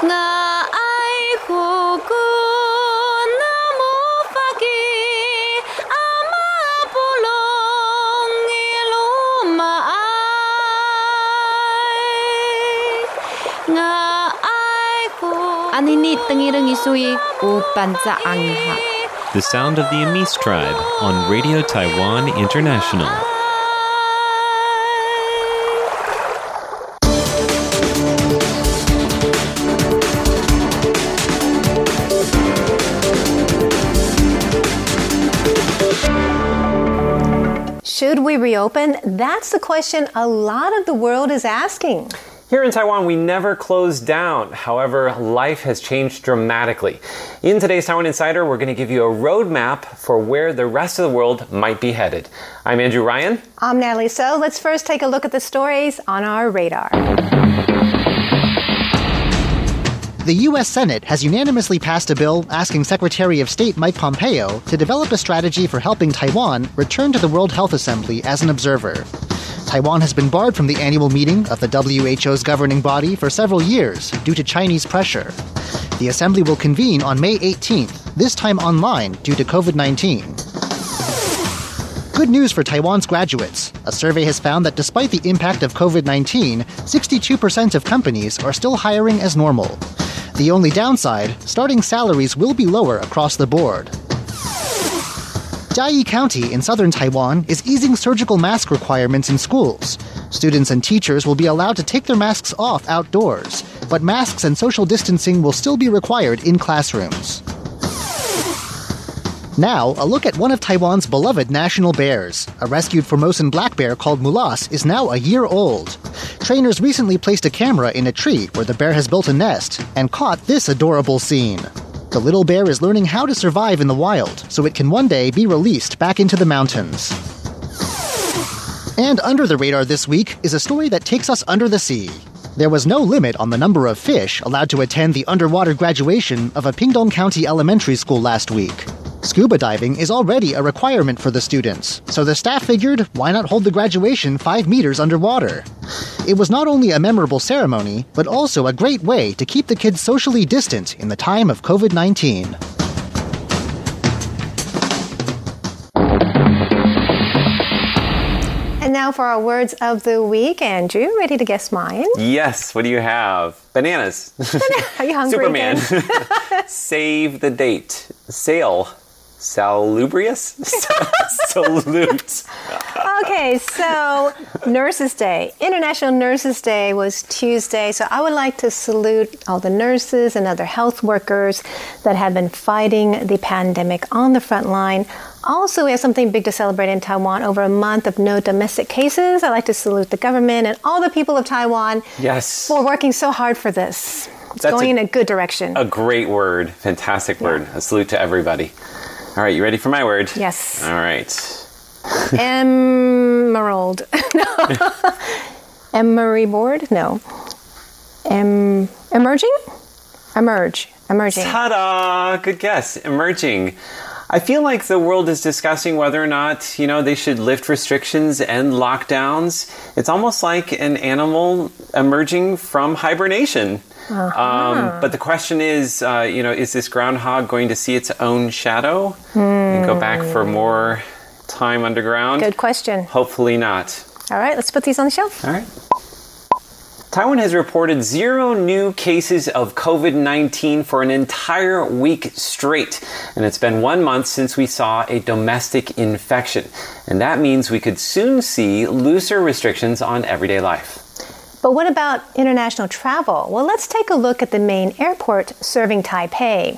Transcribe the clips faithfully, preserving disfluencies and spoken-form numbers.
The sound of the Amis tribe on Radio Taiwan International. Should we reopen? That's the question a lot of the world is asking. Here in Taiwan, we never closed down. However, life has changed dramatically. In today's Taiwan Insider, we're going to give you a roadmap for where the rest of the world might be headed. I'm Andrew Ryan. I'm Natalie So. Let's first take a look at the stories on our radar. The U S Senate has unanimously passed a bill asking Secretary of State Mike Pompeo to develop a strategy for helping Taiwan return to the World Health Assembly as an observer. Taiwan has been barred from the annual meeting of the W H O's governing body for several years due to Chinese pressure. The assembly will convene on May eighteenth, this time online due to covid nineteen. Good news for Taiwan's graduates. A survey has found that despite the impact of covid nineteen, sixty-two percent of companies are still hiring as normal. The only downside, starting salaries will be lower across the board. Chiayi County in southern Taiwan is easing surgical mask requirements in schools. Students and teachers will be allowed to take their masks off outdoors, but masks and social distancing will still be required in classrooms. Now, a look at one of Taiwan's beloved national bears. A rescued Formosan black bear called Mulas is now a year old. Trainers recently placed a camera in a tree where the bear has built a nest and caught this adorable scene. The little bear is learning how to survive in the wild, so it can one day be released back into the mountains. And under the radar this week is a story that takes us under the sea. There was no limit on the number of fish allowed to attend the underwater graduation of a Pingdong County elementary school last week. Scuba diving is already a requirement for the students, so the staff figured, why not hold the graduation five meters underwater? It was not only a memorable ceremony, but also a great way to keep the kids socially distant in the time of covid nineteen. And now for our words of the week. Andrew, ready to guess mine? Yes, what do you have? Bananas. Are you hungry? Superman. Save the date. Sail. Salubrious? Salute. Okay, so Nurses Day. International Nurses Day was Tuesday, so I would like to salute all the nurses and other health workers that have been fighting the pandemic on the front line. Also, we have something big to celebrate in Taiwan. Over a month of no domestic cases. I'd like to salute the government and all the people of Taiwan. Yes. For working so hard for this. It's That's going a, in a good direction. A great word. Fantastic word. Yeah. A salute to everybody. All right, you ready for my word? Yes. All right. Emerald. No. Emery board? No. Em- emerging? Emerge. Emerging. Ta-da! Good guess. Emerging. I feel like the world is discussing whether or not, you know, they should lift restrictions and lockdowns. It's almost like an animal emerging from hibernation. Uh-huh. Um, but the question is, uh, you know, is this groundhog going to see its own shadow mm. and go back for more time underground? Good question. Hopefully not. All right, let's put these on the shelf. All right. Taiwan has reported zero new cases of covid nineteen for an entire week straight. And it's been one month since we saw a domestic infection. And that means we could soon see looser restrictions on everyday life. But what about international travel? Well, let's take a look at the main airport serving Taipei.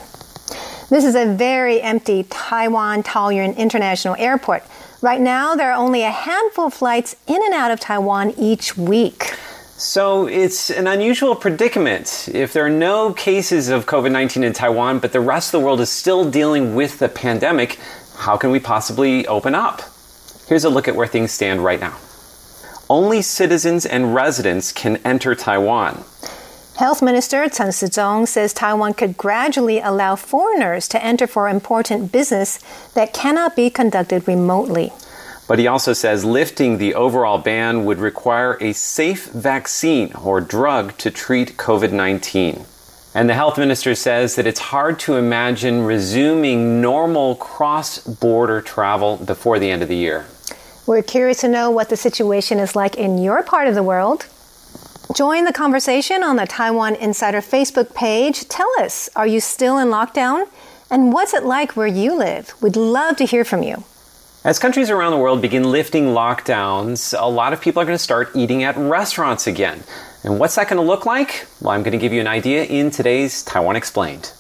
This is a very empty Taiwan Taoyuan International Airport. Right now, there are only a handful of flights in and out of Taiwan each week. So it's an unusual predicament. If there are no cases of covid nineteen in Taiwan, but the rest of the world is still dealing with the pandemic, how can we possibly open up? Here's a look at where things stand right now. Only citizens and residents can enter Taiwan. Health Minister Chen Shih-chung says Taiwan could gradually allow foreigners to enter for important business that cannot be conducted remotely. But he also says lifting the overall ban would require a safe vaccine or drug to treat covid nineteen. And the health minister says that it's hard to imagine resuming normal cross-border travel before the end of the year. We're curious to know what the situation is like in your part of the world. Join the conversation on the Taiwan Insider Facebook page. Tell us, are you still in lockdown? And what's it like where you live? We'd love to hear from you. As countries around the world begin lifting lockdowns, a lot of people are going to start eating at restaurants again. And what's that going to look like? Well, I'm going to give you an idea in today's Taiwan Explained.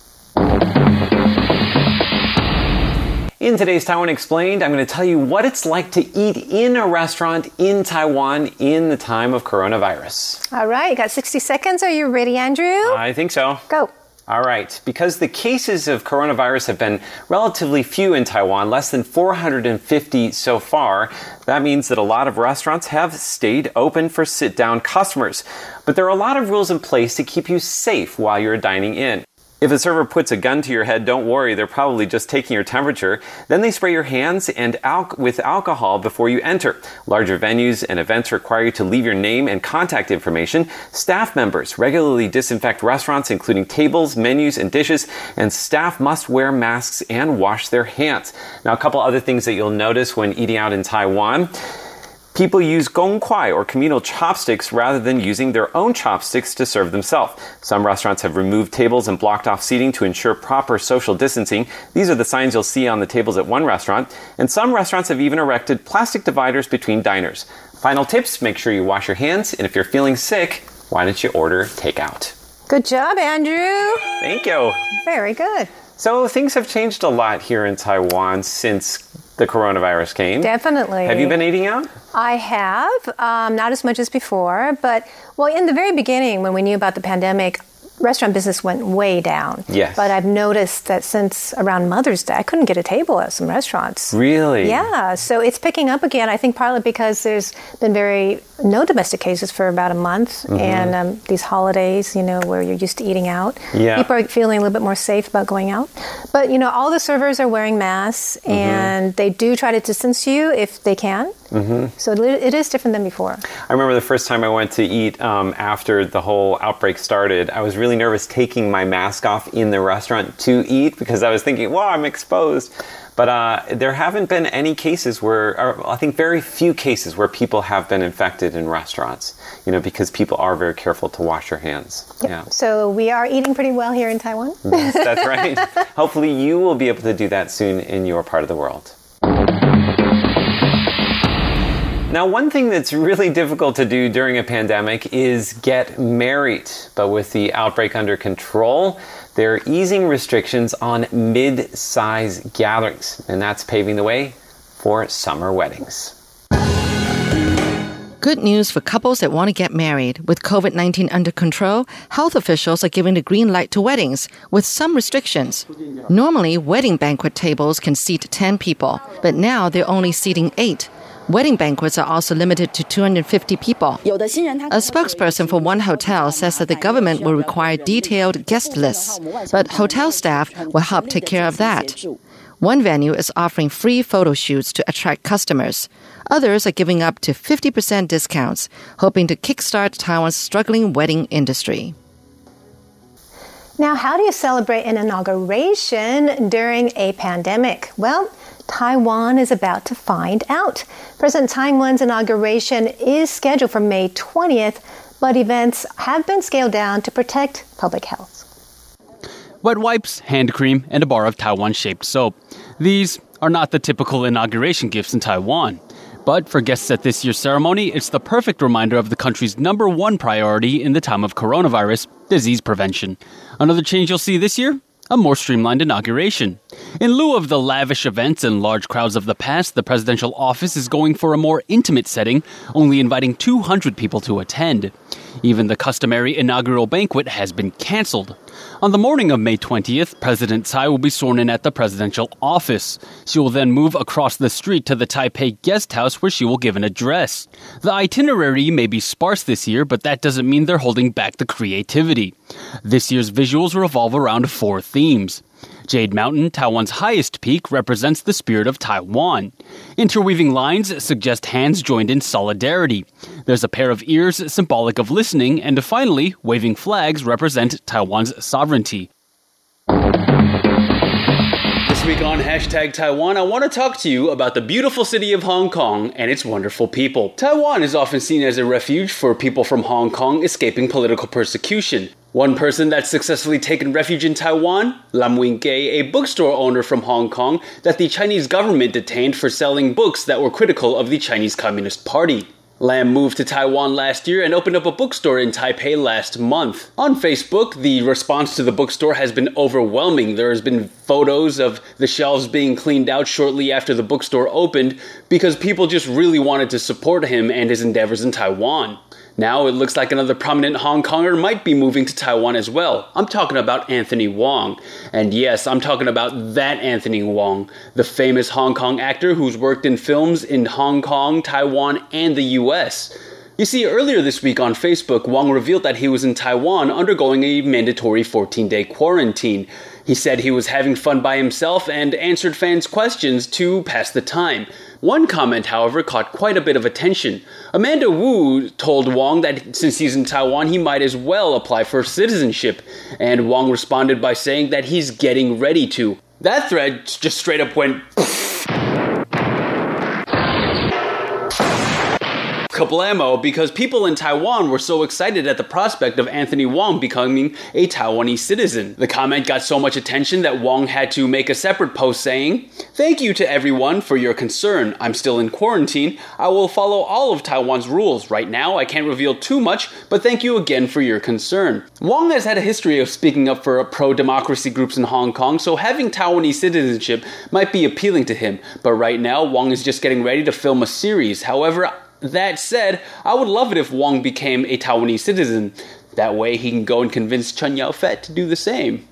In today's Taiwan Explained, I'm going to tell you what it's like to eat in a restaurant in Taiwan in the time of coronavirus. All right, you got sixty seconds. Are you ready, Andrew? I think so. Go. All right. Because the cases of coronavirus have been relatively few in Taiwan, less than four hundred fifty so far, that means that a lot of restaurants have stayed open for sit-down customers. But there are a lot of rules in place to keep you safe while you're dining in. If a server puts a gun to your head, don't worry, they're probably just taking your temperature. Then they spray your hands and al- with alcohol before you enter. Larger venues and events require you to leave your name and contact information. Staff members regularly disinfect restaurants, including tables, menus, and dishes, and staff must wear masks and wash their hands. Now, a couple other things that you'll notice when eating out in Taiwan. People use gong kuai, or communal chopsticks, rather than using their own chopsticks to serve themselves. Some restaurants have removed tables and blocked off seating to ensure proper social distancing. These are the signs you'll see on the tables at one restaurant. And some restaurants have even erected plastic dividers between diners. Final tips, make sure you wash your hands. And if you're feeling sick, why don't you order takeout? Good job, Andrew. Thank you. Very good. So things have changed a lot here in Taiwan since the coronavirus came. Definitely. Have you been eating out? I have, um, not as much as before, but well, in the very beginning when we knew about the pandemic, restaurant business went way down. Yes. But I've noticed that since around Mother's Day, I couldn't get a table at some restaurants. Really? Yeah. So it's picking up again. I think partly because there's been very no domestic cases for about a month, mm-hmm. and um, these holidays, you know, where you're used to eating out. Yeah. People are feeling a little bit more safe about going out. But, you know, all the servers are wearing masks, mm-hmm. and they do try to distance you if they can. Mm-hmm. So it is different than before. I remember the first time I went to eat um, after the whole outbreak started, I was really nervous taking my mask off in the restaurant to eat because I was thinking, wow, I'm exposed. But uh, there haven't been any cases where, or I think very few cases where people have been infected in restaurants, you know, because people are very careful to wash their hands. Yep. Yeah. So we are eating pretty well here in Taiwan. Yes, that's right. Hopefully you will be able to do that soon in your part of the world. Now, one thing that's really difficult to do during a pandemic is get married. But with the outbreak under control, they're easing restrictions on mid-size gatherings. And that's paving the way for summer weddings. Good news for couples that want to get married. With covid nineteen under control, health officials are giving the green light to weddings, with some restrictions. Normally, wedding banquet tables can seat ten people, but now they're only seating eight. Wedding banquets are also limited to two hundred fifty people. A spokesperson for one hotel says that the government will require detailed guest lists, but hotel staff will help take care of that. One venue is offering free photo shoots to attract customers. Others are giving up to fifty percent discounts, hoping to kickstart Taiwan's struggling wedding industry. Now, how do you celebrate an inauguration during a pandemic? Well, Taiwan is about to find out. President Tsai Ing-wen's inauguration is scheduled for May twentieth, but events have been scaled down to protect public health. Wet wipes, hand cream, and a bar of Taiwan-shaped soap. These are not the typical inauguration gifts in Taiwan. But for guests at this year's ceremony, it's the perfect reminder of the country's number one priority in the time of coronavirus, disease prevention. Another change you'll see this year? A more streamlined inauguration. In lieu of the lavish events and large crowds of the past, the presidential office is going for a more intimate setting, only inviting two hundred people to attend. Even the customary inaugural banquet has been canceled. On the morning of May twentieth, President Tsai will be sworn in at the presidential office. She will then move across the street to the Taipei Guest House, where she will give an address. The itinerary may be sparse this year, but that doesn't mean they're holding back the creativity. This year's visuals revolve around four themes. Jade Mountain, Taiwan's highest peak, represents the spirit of Taiwan. Interweaving lines suggest hands joined in solidarity. There's a pair of ears symbolic of listening, and finally, waving flags represent Taiwan's sovereignty. This week on Hashtag Taiwan, I want to talk to you about the beautiful city of Hong Kong and its wonderful people. Taiwan is often seen as a refuge for people from Hong Kong escaping political persecution. One person that's successfully taken refuge in Taiwan, Lam Wing Kei, a bookstore owner from Hong Kong that the Chinese government detained for selling books that were critical of the Chinese Communist Party. Lam moved to Taiwan last year and opened up a bookstore in Taipei last month. On Facebook, the response to the bookstore has been overwhelming. There has been photos of the shelves being cleaned out shortly after the bookstore opened because people just really wanted to support him and his endeavors in Taiwan. Now it looks like another prominent Hong Konger might be moving to Taiwan as well. I'm talking about Anthony Wong. And yes, I'm talking about that Anthony Wong, the famous Hong Kong actor who's worked in films in Hong Kong, Taiwan, and the U S. You see, earlier this week on Facebook, Wong revealed that he was in Taiwan undergoing a mandatory fourteen-day quarantine. He said he was having fun by himself and answered fans' questions to pass the time. One comment, however, caught quite a bit of attention. Amanda Wu told Wong that since he's in Taiwan, he might as well apply for citizenship. And Wong responded by saying that he's getting ready to. That thread just straight up went... kablamo, because people in Taiwan were so excited at the prospect of Anthony Wong becoming a Taiwanese citizen. The comment got so much attention that Wong had to make a separate post saying, "Thank you to everyone for your concern. I'm still in quarantine. I will follow all of Taiwan's rules. Right now, I can't reveal too much, but thank you again for your concern." Wong has had a history of speaking up for pro-democracy groups in Hong Kong, so having Taiwanese citizenship might be appealing to him. But right now, Wong is just getting ready to film a series. However, that said, I would love it if Wong became a Taiwanese citizen. That way he can go and convince Chen Yao-Fat to do the same.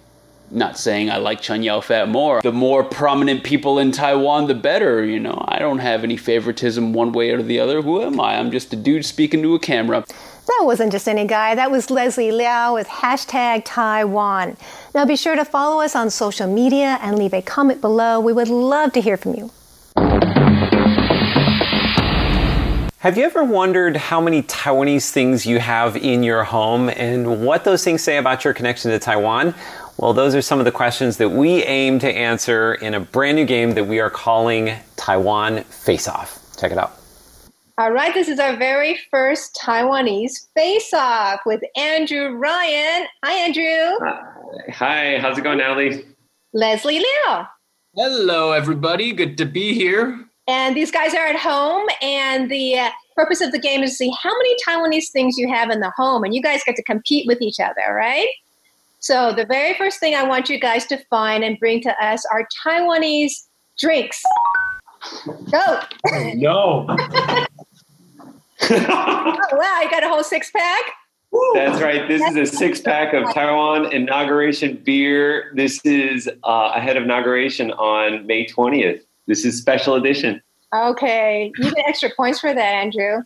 Not saying I like Chen Yao-Fat more. The more prominent people in Taiwan, the better, you know. I don't have any favoritism one way or the other. Who am I? I'm just a dude speaking to a camera. That wasn't just any guy. That was Leslie Liao with Hashtag Taiwan. Now be sure to follow us on social media and leave a comment below. We would love to hear from you. Have you ever wondered how many Taiwanese things you have in your home and what those things say about your connection to Taiwan? Well, those are some of the questions that we aim to answer in a brand new game that we are calling Taiwan Face-Off. Check it out. All right, this is our very first Taiwanese Face-Off with Andrew Ryan. Hi, Andrew. Hi, how's it going, Natalie? Leslie Liao. Hello, everybody. Good to be here. And these guys are at home, and the uh, purpose of the game is to see how many Taiwanese things you have in the home, and you guys get to compete with each other, right? So the very first thing I want you guys to find and bring to us are Taiwanese drinks. Go! Oh, no! Oh, wow, you got a whole six-pack? Woo. That's right. This That's is a six-pack of Taiwan inauguration beer. This is uh, ahead of inauguration on May twentieth. This is special edition. Okay. You get extra points for that, Andrew.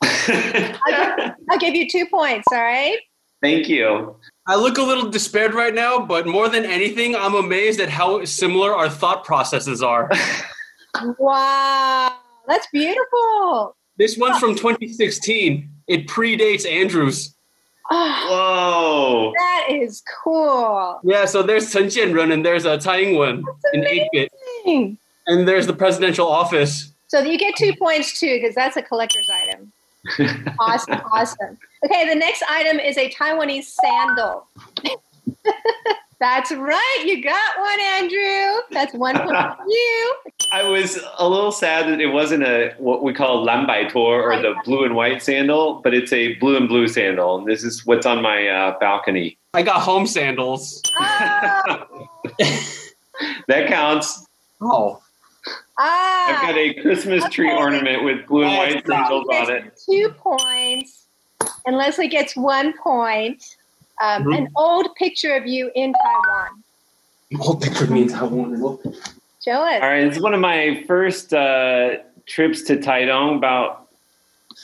I'll, give, I'll give you two points, all right? Thank you. I look a little despaired right now, but more than anything, I'm amazed at how similar our thought processes are. Wow. That's beautiful. This one's from twenty sixteen. It predates Andrew's. Oh, whoa. That is cool. Yeah, so there's Chen Jianren and there's uh, Tsai Ing-wen in eight-bit. And there's the presidential office. So you get two points, too, because that's a collector's item. Awesome, awesome. Okay, the next item is a Taiwanese sandal. That's right. You got one, Andrew. That's one point for you. I was a little sad that it wasn't a what we call lambai tor, or the blue and white sandal, but it's a blue and blue sandal. This is what's on my uh, balcony. I got home sandals. Oh. That counts. Oh. Ah, I've got a Christmas tree okay. ornament with blue and white sandals on it. Two points. And Leslie gets one point. Um, mm-hmm. An old picture of you in Taiwan. An old picture of me in Taiwan. Show us. All right. It's one of my first uh, trips to Taitung about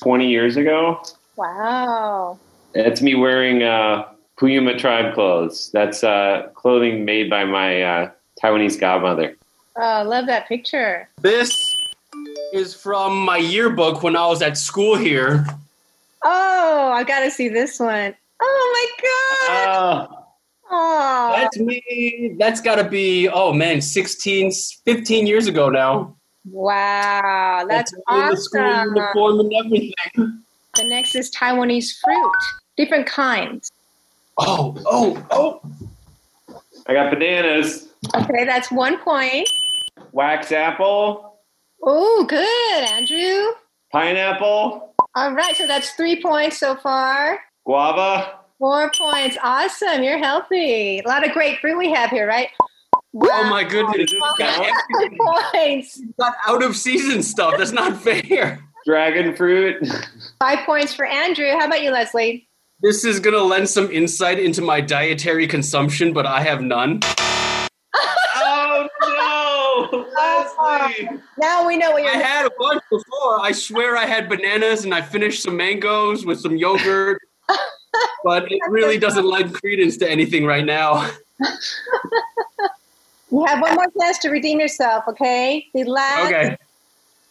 twenty years ago. Wow. That's me wearing uh, Puyuma tribe clothes. That's uh, clothing made by my uh, Taiwanese godmother. Oh, I love that picture. This is from my yearbook when I was at school here. Oh, I got to see this one. Oh, my God. Uh, oh, that's me. That's got to be, oh, man, sixteen, fifteen years ago now. Wow, that's, that's awesome. The school uniform and everything. The next is Taiwanese fruit, different kinds. Oh, oh, oh. I got bananas. Okay, that's one point. Wax apple. Oh, good, Andrew. Pineapple. All right, so that's three points so far. Guava. Four points. Awesome, you're healthy. A lot of great fruit we have here, right? Wow. Oh, my goodness. Oh, this guy. Points. Got out of season stuff. That's not fair. Dragon fruit. Five points for Andrew. How about you, Leslie? This is going to lend some insight into my dietary consumption, but I have none. Oh, no! Leslie! Uh, now we know what you're I had a bunch before. I swear I had bananas, and I finished some mangoes with some yogurt. But it really doesn't lend credence to anything right now. You have one more chance to redeem yourself, okay? The last okay.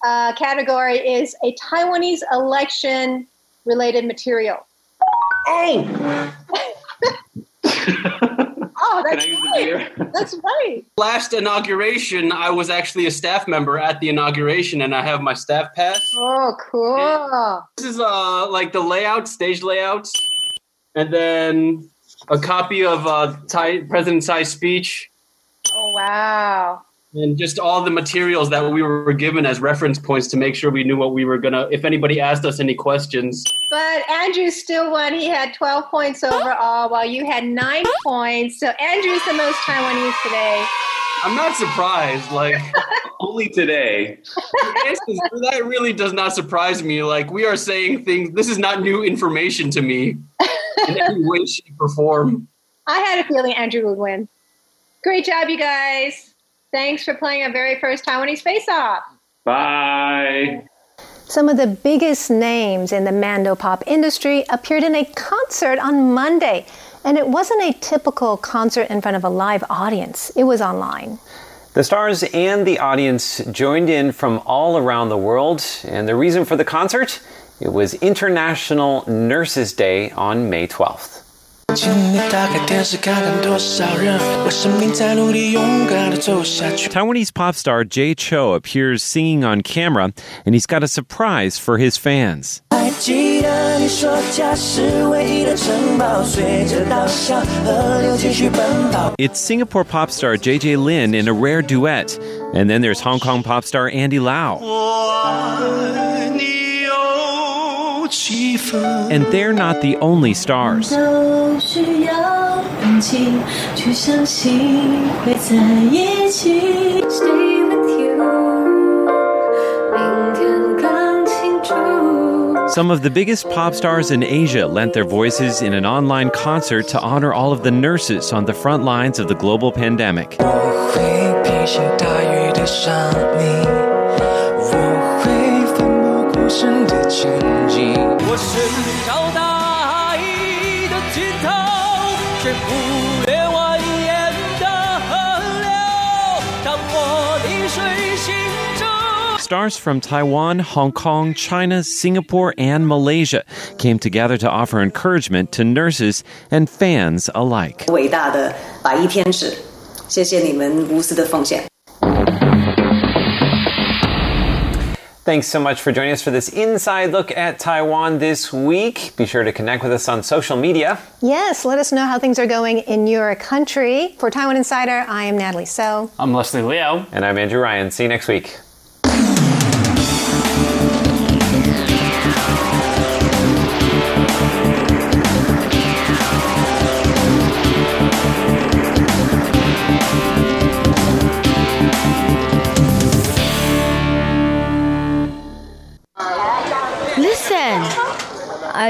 uh, category is a Taiwanese election-related material. Oh! Oh, that's right. That's right. Last inauguration, I was actually a staff member at the inauguration, and I have my staff pass. Oh, cool. And this is uh, like the layout, stage layouts, and then a copy of uh, Tsai, President Tsai's speech. Oh, wow. And just all the materials that we were given as reference points to make sure we knew what we were going to, if anybody asked us any questions. But Andrew still won. He had twelve points overall, while you had nine points. So Andrew's the most Taiwanese today. I'm not surprised. Like, only today. That really does not surprise me. Like, we are saying things, this is not new information to me in any way, shape, or form. I had a feeling Andrew would win. Great job, you guys. Thanks for playing our very first Taiwanese Face-Off. Bye. Some of the biggest names in the Mandopop industry appeared in a concert on Monday. And it wasn't a typical concert in front of a live audience. It was online. The stars and the audience joined in from all around the world. And the reason for the concert? It was International Nurses Day on May twelfth. 请你打开电视看看多少人，我生命在努力勇敢地走下去。Taiwanese pop star Jay Chou appears singing on camera, and he's got a surprise for his fans. 还记得你说家是唯一的城堡，随着稻香河流继续奔跑。 It's Singapore pop star J J Lin in a rare duet, and then there's Hong Kong pop star Andy Lau. And they're not the only stars. Some of the biggest pop stars in Asia lent their voices in an online concert to honor all of the nurses on the front lines of the global pandemic. Stars from Taiwan, Hong Kong, China, Singapore, and Malaysia came together to offer encouragement to nurses and fans alike. 伟大的百亿天使, 谢谢你们无私的奉献。 Thanks so much for joining us for this inside look at Taiwan this week. Be sure to connect with us on social media. Yes, let us know how things are going in your country. For Taiwan Insider, I am Natalie So. I'm Leslie Liao. And I'm Andrew Ryan. See you next week. Are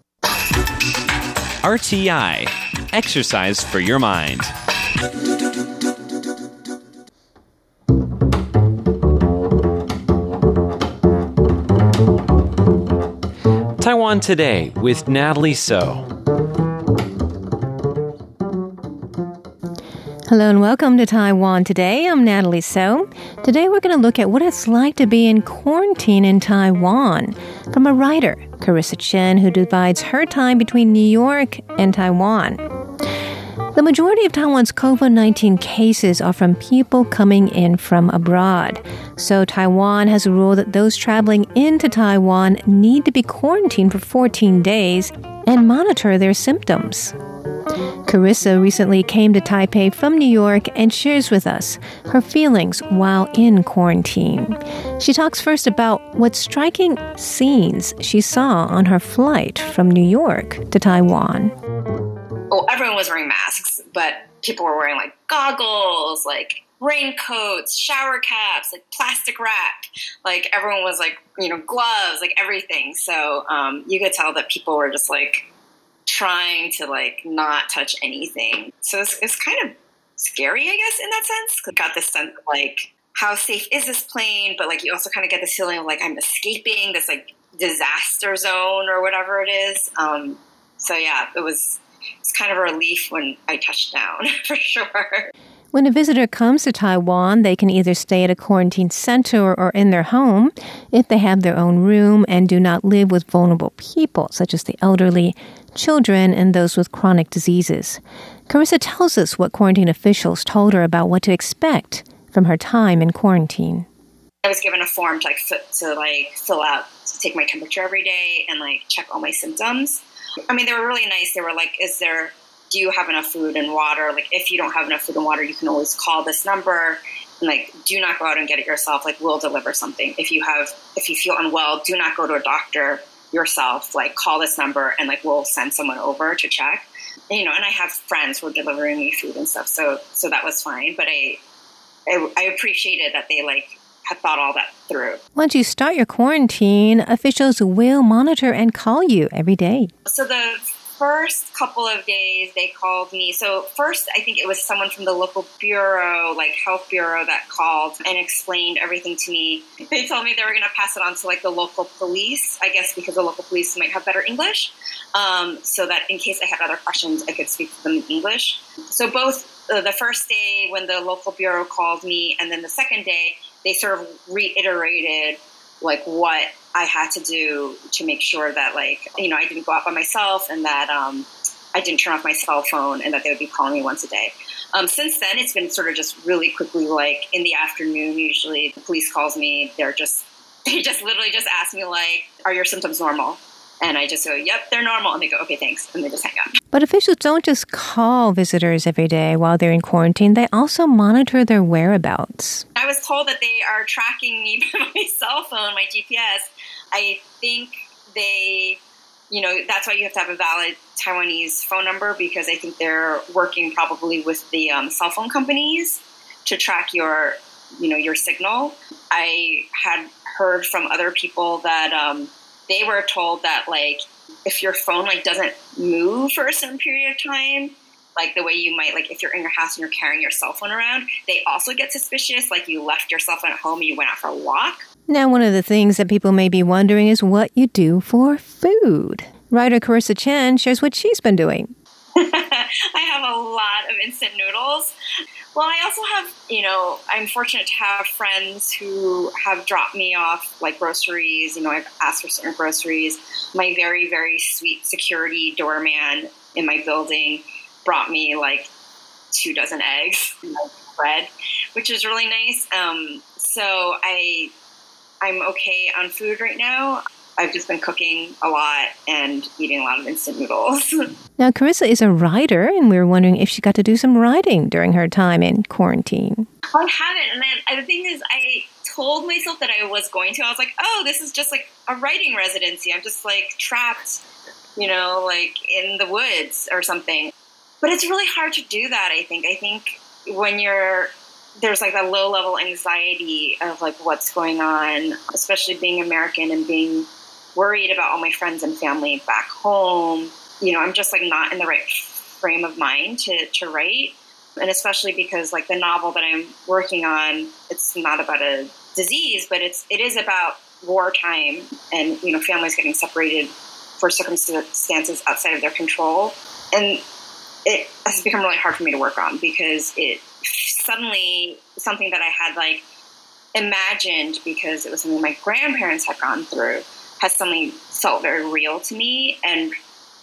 R T I, exercise for your mind. Taiwan Today with Natalie So. Hello and welcome to Taiwan Today. I'm Natalie So. Today we're going to look at what it's like to be in quarantine in Taiwan from a writer, Carissa Chen, who divides her time between New York and Taiwan. The majority of Taiwan's COVID nineteen cases are from people coming in from abroad. So Taiwan has a rule that those traveling into Taiwan need to be quarantined for fourteen days and monitor their symptoms. Carissa recently came to Taipei from New York and shares with us her feelings while in quarantine. She talks first about what striking scenes she saw on her flight from New York to Taiwan. Well, everyone was wearing masks, but people were wearing like goggles, like raincoats, shower caps, like plastic wrap. Like everyone was like, you know, gloves, like everything. So um, you could tell that people were just like trying to like not touch anything. So it's, it's kind of scary, I guess, in that sense. I got this sense of like, how safe is this plane? But like, you also kind of get this feeling of like, I'm escaping this like disaster zone or whatever it is. Um, so yeah, it was, it's kind of a relief when I touched down, for sure. When a visitor comes to Taiwan, they can either stay at a quarantine center or in their home if they have their own room and do not live with vulnerable people, such as the elderly, children, and those with chronic diseases. Carissa tells us what quarantine officials told her about what to expect from her time in quarantine. I was given a form to like, f- to, like fill out, to take my temperature every day and like check all my symptoms. I mean, they were really nice. They were like, is there... do you have enough food and water? Like, if you don't have enough food and water, you can always call this number and, like, do not go out and get it yourself. Like, we'll deliver something. If you have, if you feel unwell, do not go to a doctor yourself. Like, call this number and, like, we'll send someone over to check. And, you know, and I have friends who are delivering me food and stuff. So, so that was fine. But I, I, I appreciated that they, like, had thought all that through. Once you start your quarantine, officials will monitor and call you every day. So the first couple of days they called me. So first, I think it was someone from the local bureau, like health bureau, that called and explained everything to me. They told me they were going to pass it on to like the local police, I guess because the local police might have better English, um, so that in case I had other questions, I could speak to them in English. So both uh, the first day when the local bureau called me and then the second day, they sort of reiterated like what I had to do to make sure that, like, you know, I didn't go out by myself and that um, I didn't turn off my cell phone and that they would be calling me once a day. Um, since then, it's been sort of just really quickly, like, in the afternoon, usually the police calls me. They're just, they just literally just ask me, like, are your symptoms normal? And I just go, yep, they're normal. And they go, okay, thanks. And they just hang up. But officials don't just call visitors every day while they're in quarantine. They also monitor their whereabouts. I was told that they are tracking me by my cell phone, my G P S. I think they, you know, that's why you have to have a valid Taiwanese phone number, because I think they're working probably with the um, cell phone companies to track your, you know, your signal. I had heard from other people that... Um, They were told that, like, if your phone, like, doesn't move for a certain period of time, like, the way you might, like, if you're in your house and you're carrying your cell phone around, they also get suspicious, like, you left your cell phone at home, you went out for a walk. Now, one of the things that people may be wondering is what you do for food. Writer Carissa Chen shares what she's been doing. I have a lot of instant noodles. Well, I also have, you know, I'm fortunate to have friends who have dropped me off, like, groceries. You know, I've asked for certain groceries. My very, very sweet security doorman in my building brought me, like, two dozen eggs and like bread, which is really nice. Um, so I, I'm okay on food right now. I've just been cooking a lot and eating a lot of instant noodles. Now, Carissa is a writer, and we were wondering if she got to do some writing during her time in quarantine. I haven't. And then the thing is, I told myself that I was going to. I was like, oh, this is just like a writing residency. I'm just like trapped, you know, like in the woods or something. But it's really hard to do that, I think. I think when you're, there's like that low level anxiety of like what's going on, especially being American and being worried about all my friends and family back home. You know, I'm just like not in the right frame of mind to, to write. And especially because like the novel that I'm working on, it's not about a disease, but it's, it is about wartime and, you know, families getting separated for circumstances outside of their control. And it has become really hard for me to work on because it suddenly something that I had like imagined because it was something my grandparents had gone through has suddenly felt very real to me. And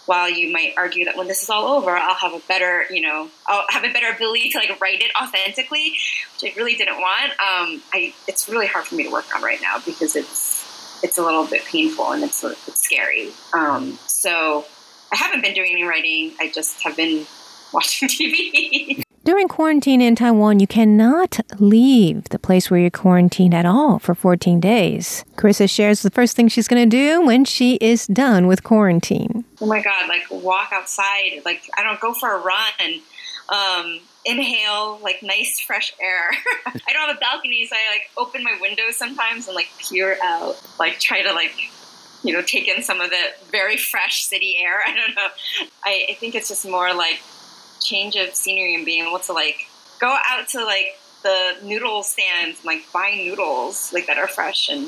while you might argue that when this is all over, I'll have a better, you know, I'll have a better ability to like write it authentically, which I really didn't want. Um, I, it's really hard for me to work on right now because it's, it's a little bit painful and it's, it's scary. Um, so I haven't been doing any writing. I just have been watching T V. During quarantine in Taiwan, you cannot leave the place where you're quarantined at all for fourteen days. Carissa shares the first thing she's going to do when she is done with quarantine. Oh my God, like walk outside, like I don't go for a run, um, inhale like nice fresh air. I don't have a balcony, so I like open my window sometimes and like peer out, like try to like, you know, take in some of the very fresh city air. I don't know. I, I think it's just more like change of scenery and being able to like go out to like the noodle stands and like buy noodles like that are fresh and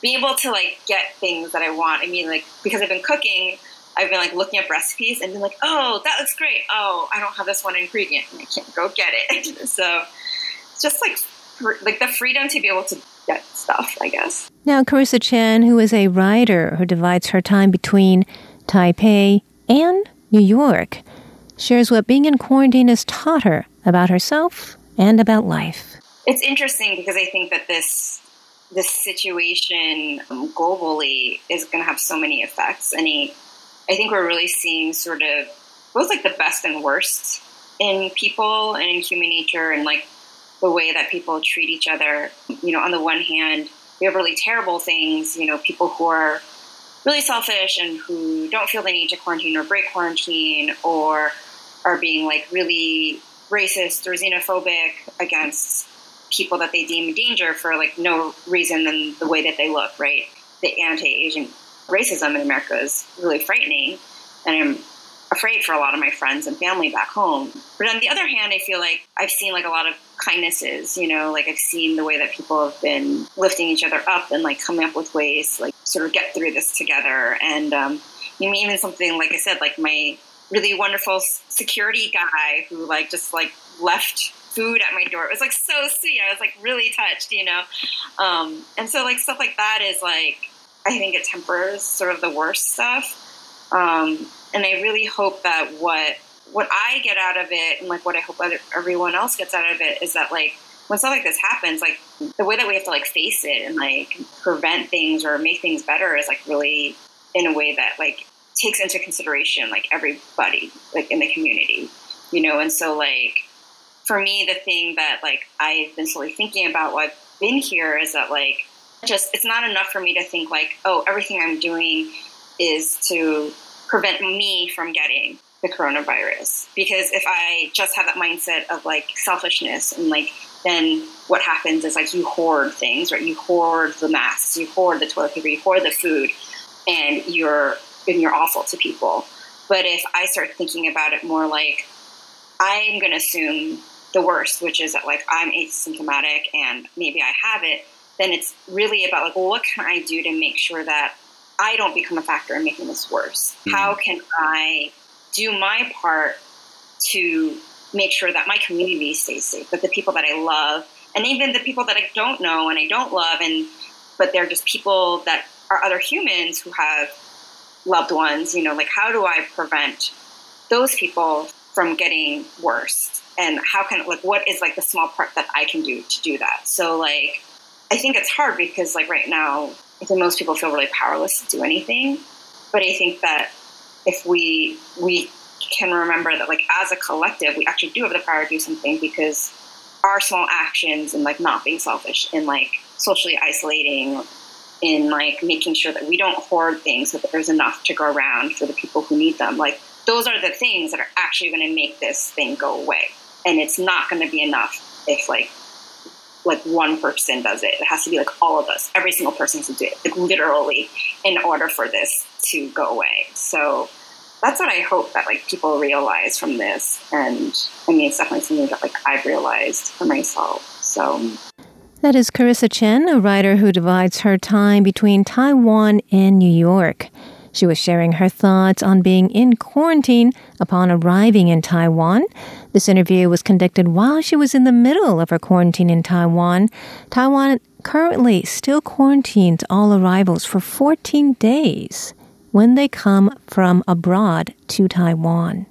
be able to like get things that I want. I mean, like because I've been cooking, I've been like looking up recipes and been like, oh, that looks great. Oh, I don't have this one ingredient and I can't go get it. So it's just like like the freedom to be able to get stuff, I guess. Now, Carissa Chen, who is a writer who divides her time between Taipei and New York, shares what being in quarantine has taught her about herself and about life. It's interesting because I think that this this situation globally is going to have so many effects. And I, I think we're really seeing sort of both like the best and worst in people and in human nature and like the way that people treat each other. You know, on the one hand, we have really terrible things, you know, people who are really selfish and who don't feel the need to quarantine or break quarantine or are being like really racist or xenophobic against people that they deem a danger for like no reason than the way that they look, right? The anti-Asian racism in America is really frightening and I'm afraid for a lot of my friends and family back home. But on the other hand, I feel like I've seen like a lot of kindnesses, you know, like I've seen the way that people have been lifting each other up and like coming up with ways to like sort of get through this together. And um, you know, even something, like I said, like my really wonderful security guy who like just like left food at my door. It was like so sweet. I was like really touched, you know. Um, and so like stuff like that is like, I think it tempers sort of the worst stuff. Um, and I really hope that what what I get out of it and, like, what I hope other, everyone else gets out of it is that, like, when stuff like this happens, like, the way that we have to, like, face it and, like, prevent things or make things better is, like, really in a way that, like, takes into consideration, like, everybody, like, in the community, you know? And so, like, for me, the thing that, like, I've been slowly thinking about while I've been here is that, like, just it's not enough for me to think, like, oh, everything I'm doing is to prevent me from getting the coronavirus. Because if I just have that mindset of like selfishness and like, then what happens is like you hoard things, right? You hoard the masks, you hoard the toilet paper, you hoard the food, and you're, and you're awful to people. But if I start thinking about it more like, I'm going to assume the worst, which is that like I'm asymptomatic and maybe I have it, then it's really about like, well, what can I do to make sure that I don't become a factor in making this worse? Mm-hmm. How can I do my part to make sure that my community stays safe, that the people that I love, and even the people that I don't know and I don't love, and but they're just people that are other humans who have loved ones, you know, like how do I prevent those people from getting worse? And how can, like, what is like the small part that I can do to do that? So like, I think it's hard because like right now, I think most people feel really powerless to do anything. But I think that if we we can remember that, like, as a collective, we actually do have the power to do something because our small actions and, like, not being selfish and, like, socially isolating and, like, making sure that we don't hoard things so that there's enough to go around for the people who need them. Like, those are the things that are actually going to make this thing go away. and it's not going to be enough if like like one person does it. It has to be like all of us, every single person has to do it, like literally, in order for this to go away. So that's what I hope that like people realize from this, and I mean it's definitely something that like I've realized for myself. So that is Carissa Chen, a writer who divides her time between Taiwan and New York. She was sharing her thoughts on being in quarantine upon arriving in Taiwan. This interview was conducted while she was in the middle of her quarantine in Taiwan. Taiwan currently still quarantines all arrivals for fourteen days when they come from abroad to Taiwan.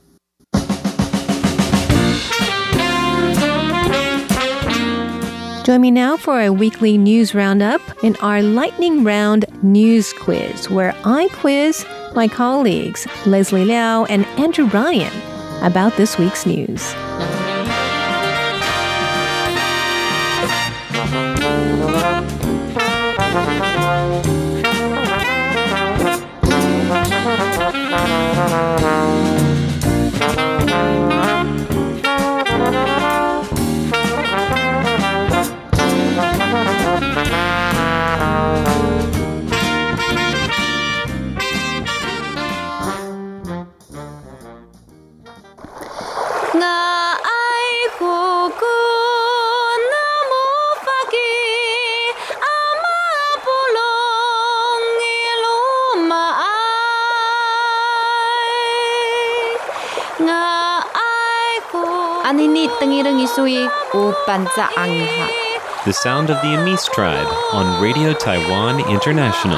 Join me now for a weekly news roundup in our lightning round news quiz, where I quiz my colleagues, Leslie Liao and Andrew Ryan, about this week's news. The sound of the Amis tribe on Radio Taiwan International.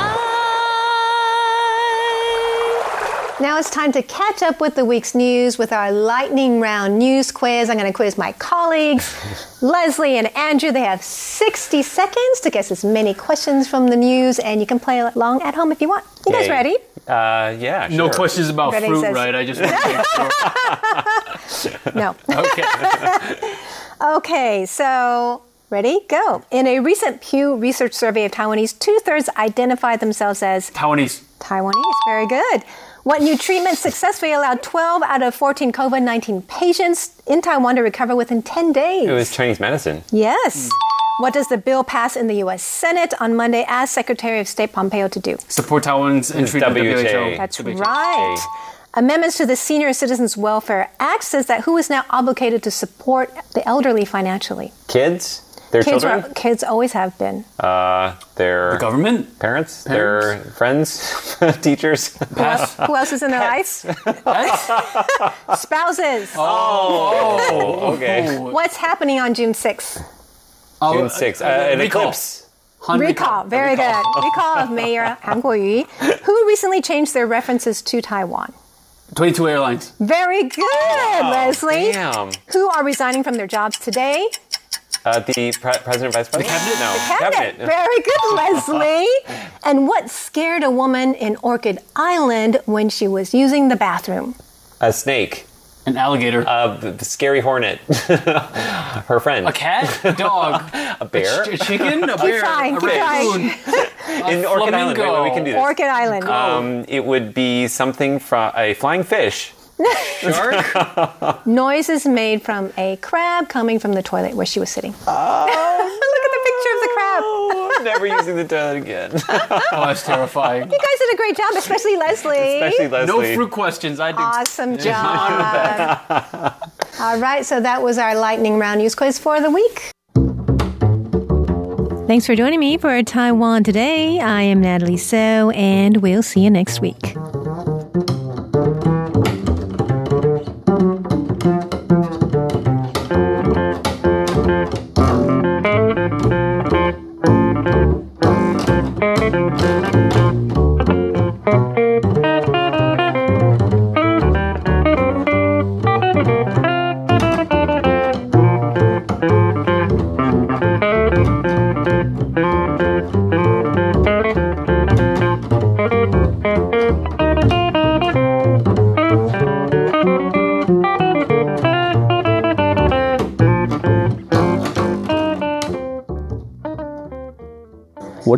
Now it's time to catch up with the week's news with our lightning round news quiz. I'm going to quiz my colleagues, Leslie and Andrew. They have sixty seconds to guess as many questions from the news, and you can play along at home if you want. You guys hey. ready? Uh, yeah, sure. No questions about Redding fruit, says, right? I just want to make sure. No. Okay. Okay, so ready, go. In a recent Pew Research survey of Taiwanese, two-thirds identified themselves as Taiwanese. Taiwanese, very good. What new treatment successfully allowed twelve out of fourteen COVID nineteen patients in Taiwan to recover within ten days? It was Chinese medicine. Yes. Mm. What does the bill passed in the U S Senate on Monday ask Secretary of State Pompeo to do? Support Taiwan's entry to W H O. That's W H O. Right. A. Amendments to the Senior Citizens Welfare Act says that who is now obligated to support the elderly financially? Kids? Their kids children? Are, kids always have been. Uh, their the government? Parents? Parents. Their friends? Teachers? Who else, who else is in their Pets. life? Spouses. Oh, oh okay. What's happening on June sixth? June sixth. Uh, an recall. Eclipse. Recall. recall. Very recall. good. Recall of Mayor Han Kuo-yu, who recently changed their references to Taiwan. twenty-two airlines. Very good, wow, Leslie. Damn. Who are resigning from their jobs today? Uh, the pre- president, vice president? The cabinet? No. The cabinet. cabinet. Very good, Leslie. And what scared a woman in Orchid Island when she was using the bathroom? A snake. An alligator. Uh, the, the scary hornet. Her friend. A cat? A dog? A bear? A ch- chicken? A keep bear? Trying, a raccoon? In Orchid Island. Wait, wait, we can do this. Orchid Island. Um, it would be something from a flying fish. Shark? Noises made from a crab coming from the toilet where she was sitting. Oh. Never using the toilet again. Oh, that's terrifying. You guys did a great job, especially Leslie. Especially Leslie. No fruit questions. I did. Awesome job. All right, so that was our lightning round news quiz for the week. Thanks for joining me for Taiwan Today. I am Natalie So, and we'll see you next week. What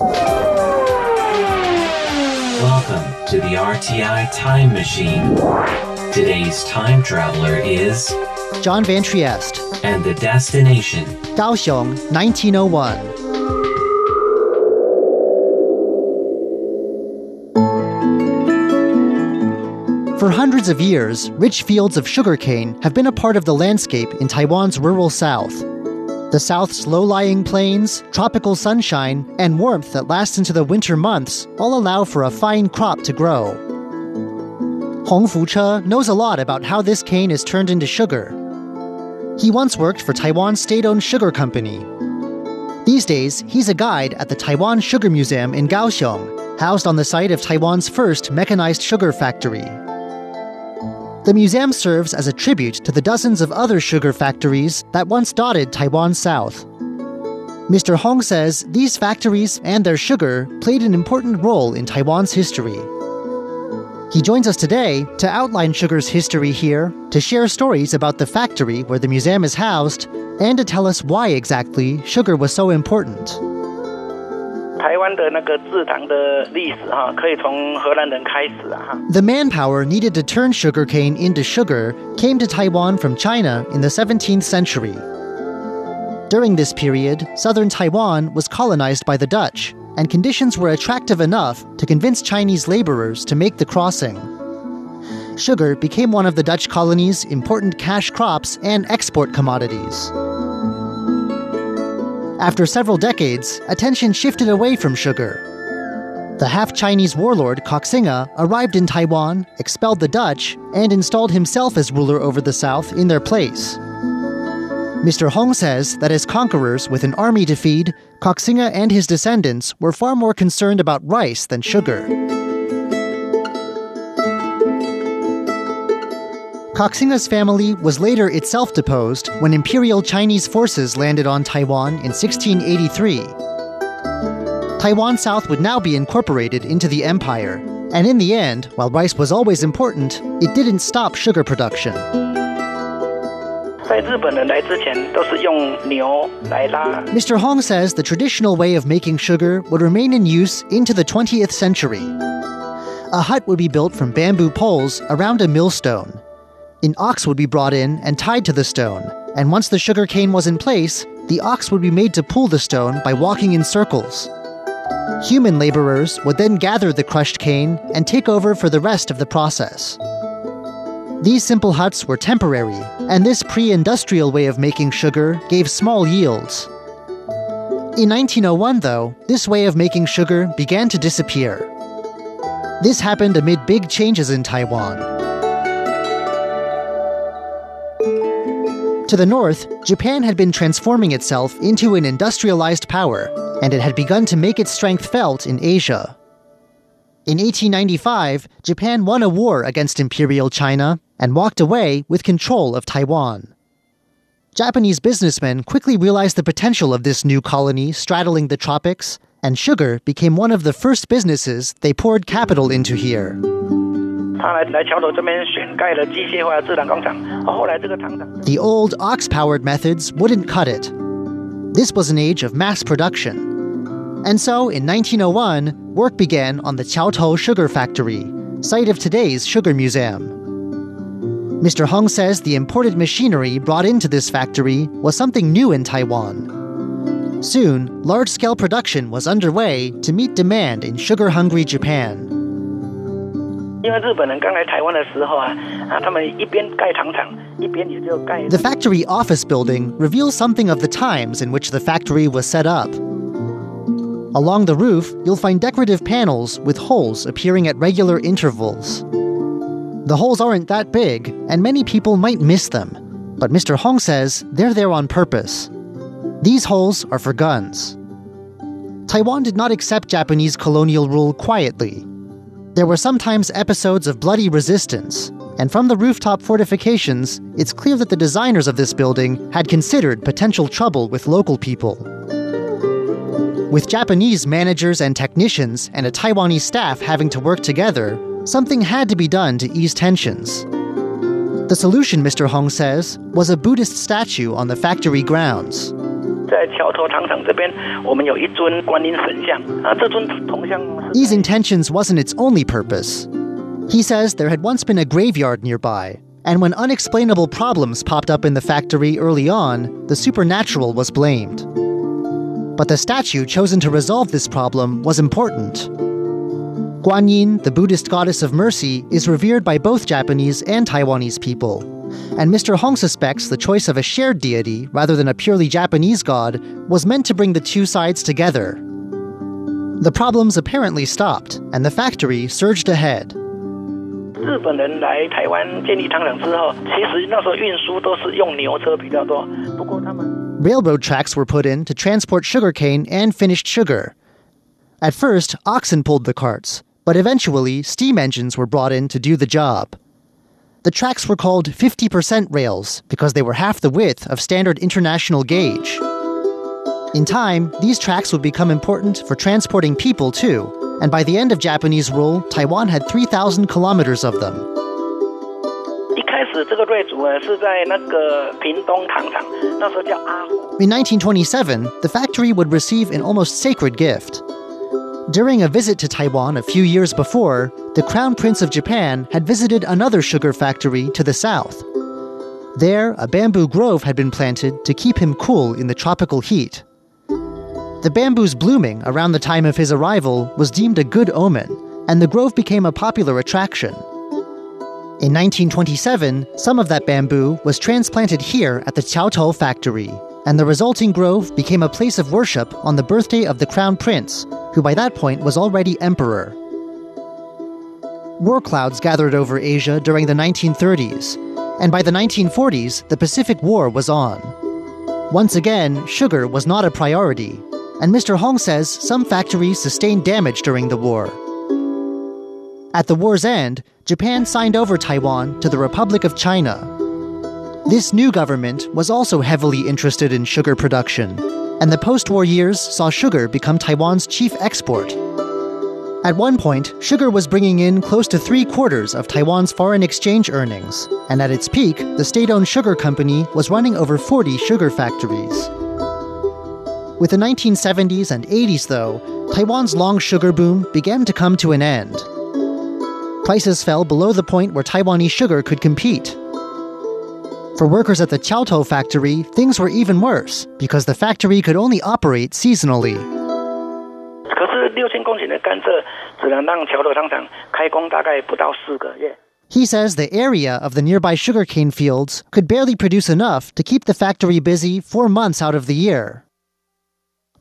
Welcome to the R T I Time Machine. Today's time traveler is John Van Trieste. And the destination, Kaohsiung, nineteen oh one. For hundreds of years, rich fields of sugarcane have been a part of the landscape in Taiwan's rural south. The south's low-lying plains, tropical sunshine, and warmth that lasts into the winter months all allow for a fine crop to grow. Hong Fuche knows a lot about how this cane is turned into sugar. He once worked for Taiwan's state-owned sugar company. These days, he's a guide at the Taiwan Sugar Museum in Kaohsiung, housed on the site of Taiwan's first mechanized sugar factory. The museum serves as a tribute to the dozens of other sugar factories that once dotted Taiwan's south. Mister Hong says these factories and their sugar played an important role in Taiwan's history. He joins us today to outline sugar's history here, to share stories about the factory where the museum is housed, and to tell us why exactly sugar was so important. The manpower needed to turn sugarcane into sugar came to Taiwan from China in the seventeenth century. During this period, southern Taiwan was colonized by the Dutch, and conditions were attractive enough to convince Chinese laborers to make the crossing. Sugar became one of the Dutch colony's important cash crops and export commodities. After several decades, attention shifted away from sugar. The half-Chinese warlord Koxinga arrived in Taiwan, expelled the Dutch, and installed himself as ruler over the south in their place. Mister Hong says that as conquerors with an army to feed, Koxinga and his descendants were far more concerned about rice than sugar. Koxinga's family was later itself deposed when Imperial Chinese forces landed on Taiwan in sixteen eighty-three. Taiwan South would now be incorporated into the empire, and in the end, while rice was always important, it didn't stop sugar production. Mister Hong says the traditional way of making sugar would remain in use into the twentieth century. A hut would be built from bamboo poles around a millstone. An ox would be brought in and tied to the stone, and once the sugar cane was in place, the ox would be made to pull the stone by walking in circles. Human laborers would then gather the crushed cane and take over for the rest of the process. These simple huts were temporary, and this pre-industrial way of making sugar gave small yields. In nineteen oh one, though, this way of making sugar began to disappear. This happened amid big changes in Taiwan. To the north, Japan had been transforming itself into an industrialized power, and it had begun to make its strength felt in Asia. In eighteen ninety-five, Japan won a war against Imperial China and walked away with control of Taiwan. Japanese businessmen quickly realized the potential of this new colony straddling the tropics, and sugar became one of the first businesses they poured capital into here. The old ox-powered methods wouldn't cut it. This was an age of mass production. And so, in nineteen oh one, work began on the Chiao Tou Sugar Factory, site of today's sugar museum. Mister Hong says the imported machinery brought into this factory was something new in Taiwan. Soon, large-scale production was underway to meet demand in sugar-hungry Japan. The factory office building reveals something of the times in which the factory was set up. Along the roof, you'll find decorative panels with holes appearing at regular intervals. The holes aren't that big, and many people might miss them. But Mister Hong says they're there on purpose. These holes are for guns. Taiwan did not accept Japanese colonial rule quietly. There were sometimes episodes of bloody resistance, And from the rooftop fortifications, it's clear that the designers of this building had considered potential trouble with local people. With Japanese managers and technicians and a Taiwanese staff having to work together, something had to be done to ease tensions. The solution, Mister Hong says, was a Buddhist statue on the factory grounds. Easing tensions wasn't its only purpose. He says there had once been a graveyard nearby, and when unexplainable problems popped up in the factory early on, the supernatural was blamed. But the statue chosen to resolve this problem was important. Guanyin, the Buddhist goddess of mercy, is revered by both Japanese and Taiwanese people. And Mister Hong suspects the choice of a shared deity, rather than a purely Japanese god, was meant to bring the two sides together. The problems apparently stopped, and the factory surged ahead. Railroad tracks were put in to transport sugarcane and finished sugar. At first, oxen pulled the carts, but eventually, steam engines were brought in to do the job. The tracks were called fifty percent rails because they were half the width of standard international gauge. In time, these tracks would become important for transporting people too, and by the end of Japanese rule, Taiwan had three thousand kilometers of them. In nineteen twenty-seven, the factory would receive an almost sacred gift. During a visit to Taiwan a few years before, the Crown Prince of Japan had visited another sugar factory to the south. There, a bamboo grove had been planted to keep him cool in the tropical heat. The bamboo's blooming around the time of his arrival was deemed a good omen, and the grove became a popular attraction. In nineteen twenty-seven, some of that bamboo was transplanted here at the Chiao Tou factory, and the resulting grove became a place of worship on the birthday of the Crown Prince, who by that point was already emperor. War clouds gathered over Asia during the nineteen thirties, and by the nineteen forties, the Pacific War was on. Once again, sugar was not a priority, and Mister Hong says some factories sustained damage during the war. At the war's end, Japan signed over Taiwan to the Republic of China. This new government was also heavily interested in sugar production, and the post-war years saw sugar become Taiwan's chief export. At one point, sugar was bringing in close to three-quarters of Taiwan's foreign exchange earnings, and at its peak, the state-owned sugar company was running over forty sugar factories. With the nineteen seventies and eighties, though, Taiwan's long sugar boom began to come to an end. Prices fell below the point where Taiwanese sugar could compete. For workers at the Chiao Tou factory, things were even worse, because the factory could only operate seasonally. He says the area of the nearby sugarcane fields could barely produce enough to keep the factory busy four months out of the year.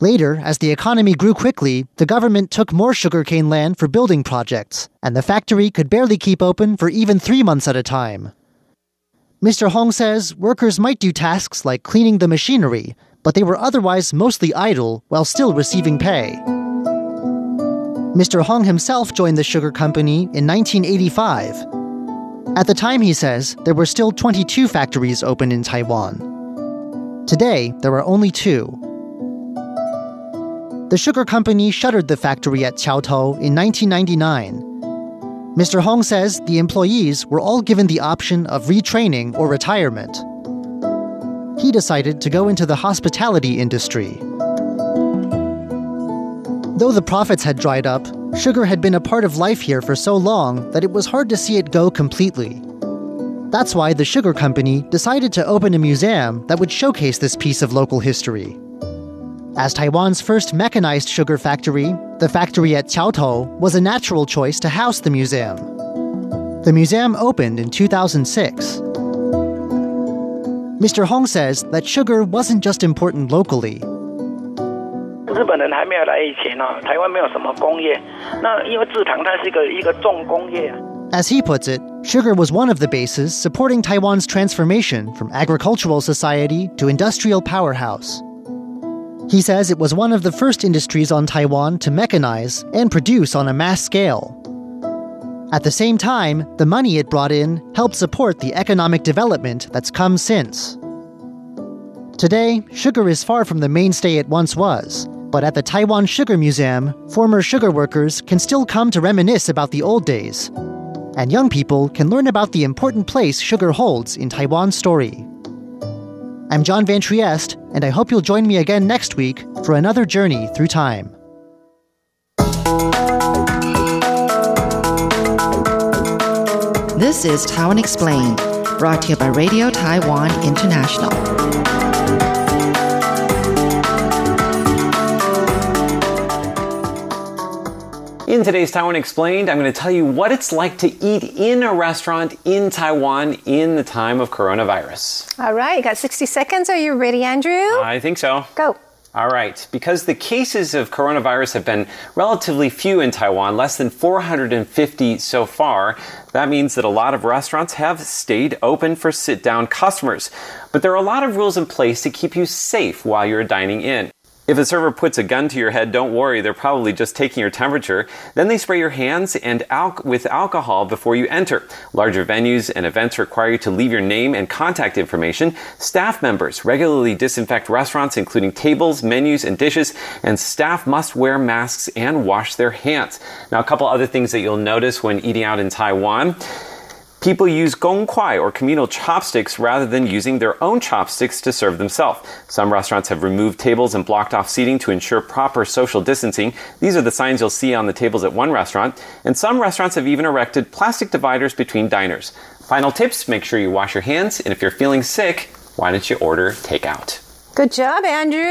Later, as the economy grew quickly, the government took more sugarcane land for building projects, and the factory could barely keep open for even three months at a time. Mister Hong says workers might do tasks like cleaning the machinery, but they were otherwise mostly idle while still receiving pay. Mister Hong himself joined the sugar company in nineteen eighty-five. At the time, he says, there were still twenty-two factories open in Taiwan. Today, there are only two. The sugar company shuttered the factory at Chiao Tou in nineteen ninety-nine. Mister Hong says the employees were all given the option of retraining or retirement. He decided to go into the hospitality industry. Though the profits had dried up, sugar had been a part of life here for so long that it was hard to see it go completely. That's why the sugar company decided to open a museum that would showcase this piece of local history. As Taiwan's first mechanized sugar factory, the factory at Chiao Tou was a natural choice to house the museum. The museum opened in two thousand six. Mister Hong says that sugar wasn't just important locally. As he puts it, sugar was one of the bases supporting Taiwan's transformation from agricultural society to industrial powerhouse. He says it was one of the first industries on Taiwan to mechanize and produce on a mass scale. At the same time, the money it brought in helped support the economic development that's come since. Today, sugar is far from the mainstay it once was, but at the Taiwan Sugar Museum, former sugar workers can still come to reminisce about the old days, and young people can learn about the important place sugar holds in Taiwan's story. I'm John Van Trieste, and I hope you'll join me again next week for another journey through time. This is Taiwan Explained, brought to you by Radio Taiwan International. In today's Taiwan Explained, I'm going to tell you what it's like to eat in a restaurant in Taiwan in the time of coronavirus. All right, you got sixty seconds. Are you ready, Andrew? I think so. Go. All right. Because the cases of coronavirus have been relatively few in Taiwan, less than four hundred fifty so far, that means that a lot of restaurants have stayed open for sit-down customers. But there are a lot of rules in place to keep you safe while you're dining in. If a server puts a gun to your head, don't worry, they're probably just taking your temperature. Then they spray your hands and al- with alcohol before you enter. Larger venues and events require you to leave your name and contact information. Staff members regularly disinfect restaurants, including tables, menus, and dishes, and staff must wear masks and wash their hands. Now, a couple other things that you'll notice when eating out in Taiwan. People use gong kuai, or communal chopsticks, rather than using their own chopsticks to serve themselves. Some restaurants have removed tables and blocked off seating to ensure proper social distancing. These are the signs you'll see on the tables at one restaurant. And some restaurants have even erected plastic dividers between diners. Final tips, make sure you wash your hands. And if you're feeling sick, why don't you order takeout? Good job, Andrew.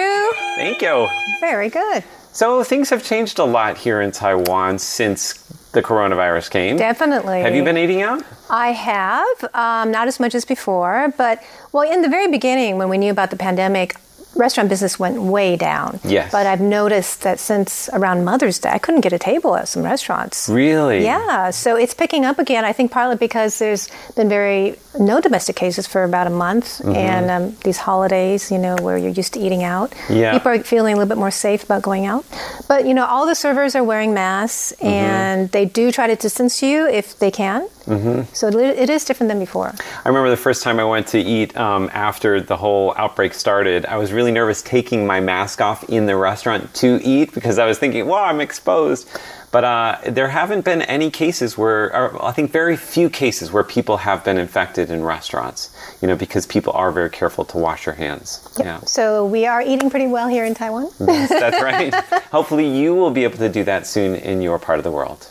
Thank you. Very good. So things have changed a lot here in Taiwan since the coronavirus came. Definitely. Have you been eating out? I have, um, not as much as before, but well, in the very beginning when we knew about the pandemic, restaurant business went way down. Yes. But I've noticed that since around Mother's Day, I couldn't get a table at some restaurants. Really? Yeah. So it's picking up again, I think partly because there's been very no domestic cases for about a month. Mm-hmm. And um, these holidays, you know, where you're used to eating out. Yeah. People are feeling a little bit more safe about going out. But, you know, all the servers are wearing masks. Mm-hmm. And they do try to distance you if they can. Mm-hmm. So it is different than before. I remember the first time I went to eat um, after the whole outbreak started, I was really nervous taking my mask off in the restaurant to eat because I was thinking, wow, I'm exposed. But uh, there haven't been any cases where, or I think very few cases where people have been infected in restaurants, you know, because people are very careful to wash their hands. Yep. Yeah. So we are eating pretty well here in Taiwan. Yes, that's right. Hopefully you will be able to do that soon in your part of the world.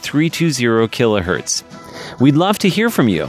three two zero kilohertz. We'd love to hear from you.